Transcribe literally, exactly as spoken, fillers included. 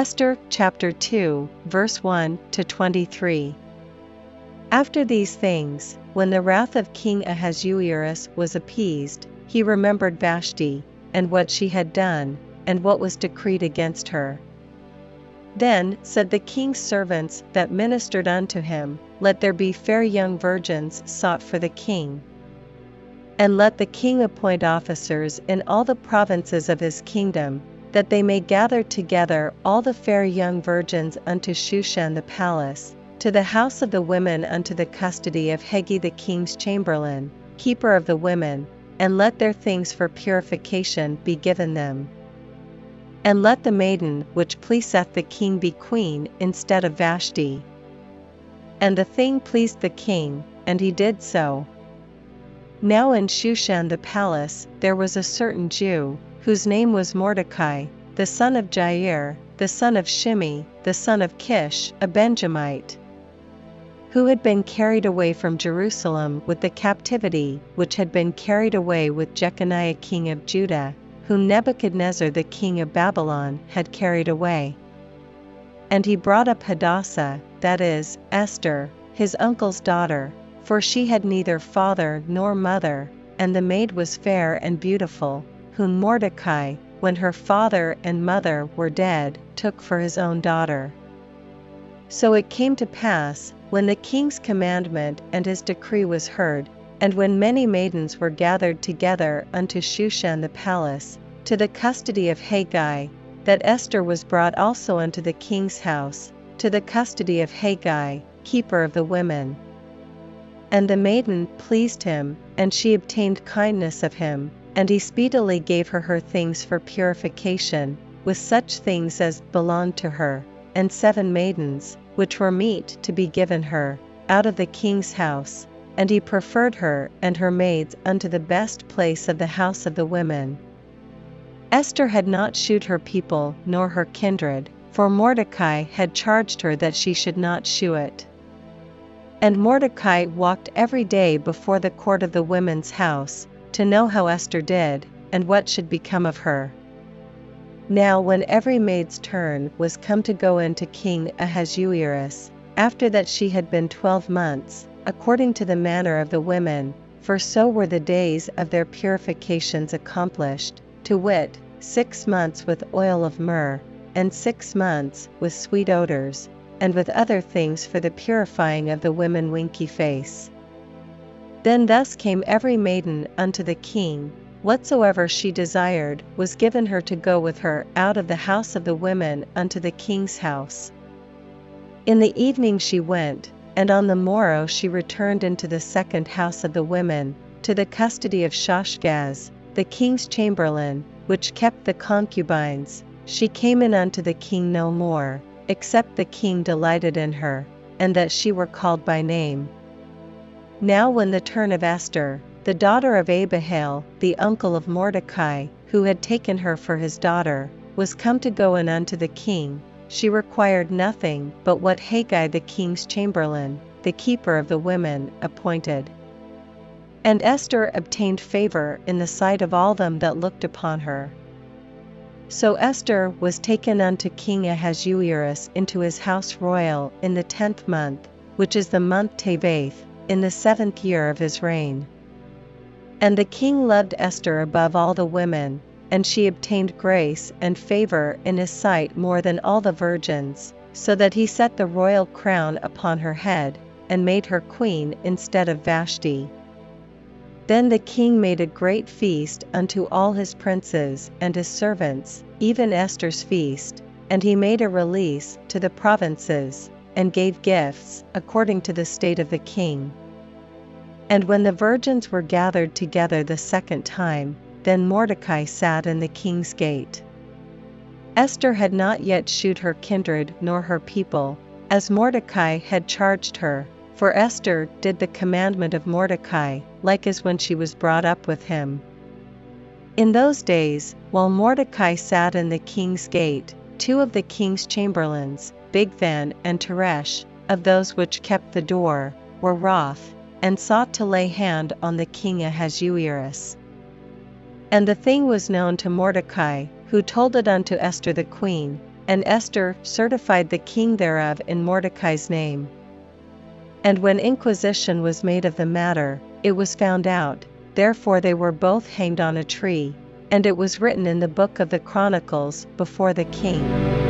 Esther chapter two, verse one to twenty-three. After these things, when the wrath of King Ahasuerus was appeased, he remembered Vashti, and what she had done, and what was decreed against her. Then said the king's servants that ministered unto him, Let there be fair young virgins sought for the king. And let the king appoint officers in all the provinces of his kingdom, that they may gather together all the fair young virgins unto Shushan the palace, to the house of the women unto the custody of Hegai the king's chamberlain, keeper of the women, and let their things for purification be given them. And let the maiden which pleaseth the king be queen instead of Vashti. And the thing pleased the king, and he did so. Now in Shushan the palace there was a certain Jew, whose name was Mordecai, the son of Jair, the son of Shimei, the son of Kish, a Benjamite, who had been carried away from Jerusalem with the captivity which had been carried away with Jeconiah king of Judah, whom Nebuchadnezzar the king of Babylon had carried away. And he brought up Hadassah, that is, Esther, his uncle's daughter, for she had neither father nor mother, and the maid was fair and beautiful, whom Mordecai, when her father and mother were dead, took for his own daughter. So it came to pass, when the king's commandment and his decree was heard, and when many maidens were gathered together unto Shushan the palace, to the custody of Haggai, that Esther was brought also unto the king's house, to the custody of Haggai, keeper of the women. And the maiden pleased him, and she obtained kindness of him, and he speedily gave her her things for purification, with such things as belonged to her, and seven maidens, which were meet to be given her, out of the king's house. And he preferred her and her maids unto the best place of the house of the women. Esther had not shewed her people nor her kindred, for Mordecai had charged her that she should not shew it. And Mordecai walked every day before the court of the women's house, to know how Esther did, and what should become of her. Now when every maid's turn was come to go in to King Ahasuerus, after that she had been twelve months, according to the manner of the women, for so were the days of their purifications accomplished, to wit, six months with oil of myrrh, and six months with sweet odors, and with other things for the purifying of the women winky face. Then thus came every maiden unto the king, whatsoever she desired was given her to go with her out of the house of the women unto the king's house. In the evening she went, and on the morrow she returned into the second house of the women, to the custody of Shashgaz, the king's chamberlain, which kept the concubines. She came in unto the king no more, except the king delighted in her, and that she were called by name. Now when the turn of Esther, the daughter of Abihail, the uncle of Mordecai, who had taken her for his daughter, was come to go in unto the king, she required nothing but what Haggai the king's chamberlain, the keeper of the women, appointed. And Esther obtained favor in the sight of all them that looked upon her. So Esther was taken unto King Ahasuerus into his house royal in the tenth month, which is the month Tebeth, in the seventh year of his reign. And the king loved Esther above all the women, and she obtained grace and favor in his sight more than all the virgins, so that he set the royal crown upon her head, and made her queen instead of Vashti. Then the king made a great feast unto all his princes and his servants, even Esther's feast, and he made a release to the provinces, and gave gifts, according to the state of the king. And when the virgins were gathered together the second time, then Mordecai sat in the king's gate. Esther had not yet shewed her kindred nor her people, as Mordecai had charged her, for Esther did the commandment of Mordecai, like as when she was brought up with him. In those days, while Mordecai sat in the king's gate, two of the king's chamberlains, Bigthan and Teresh, of those which kept the door, were wroth, and sought to lay hand on the king Ahasuerus. And the thing was known to Mordecai, who told it unto Esther the queen, and Esther certified the king thereof in Mordecai's name. And when inquisition was made of the matter, it was found out, therefore they were both hanged on a tree, and it was written in the book of the Chronicles before the king.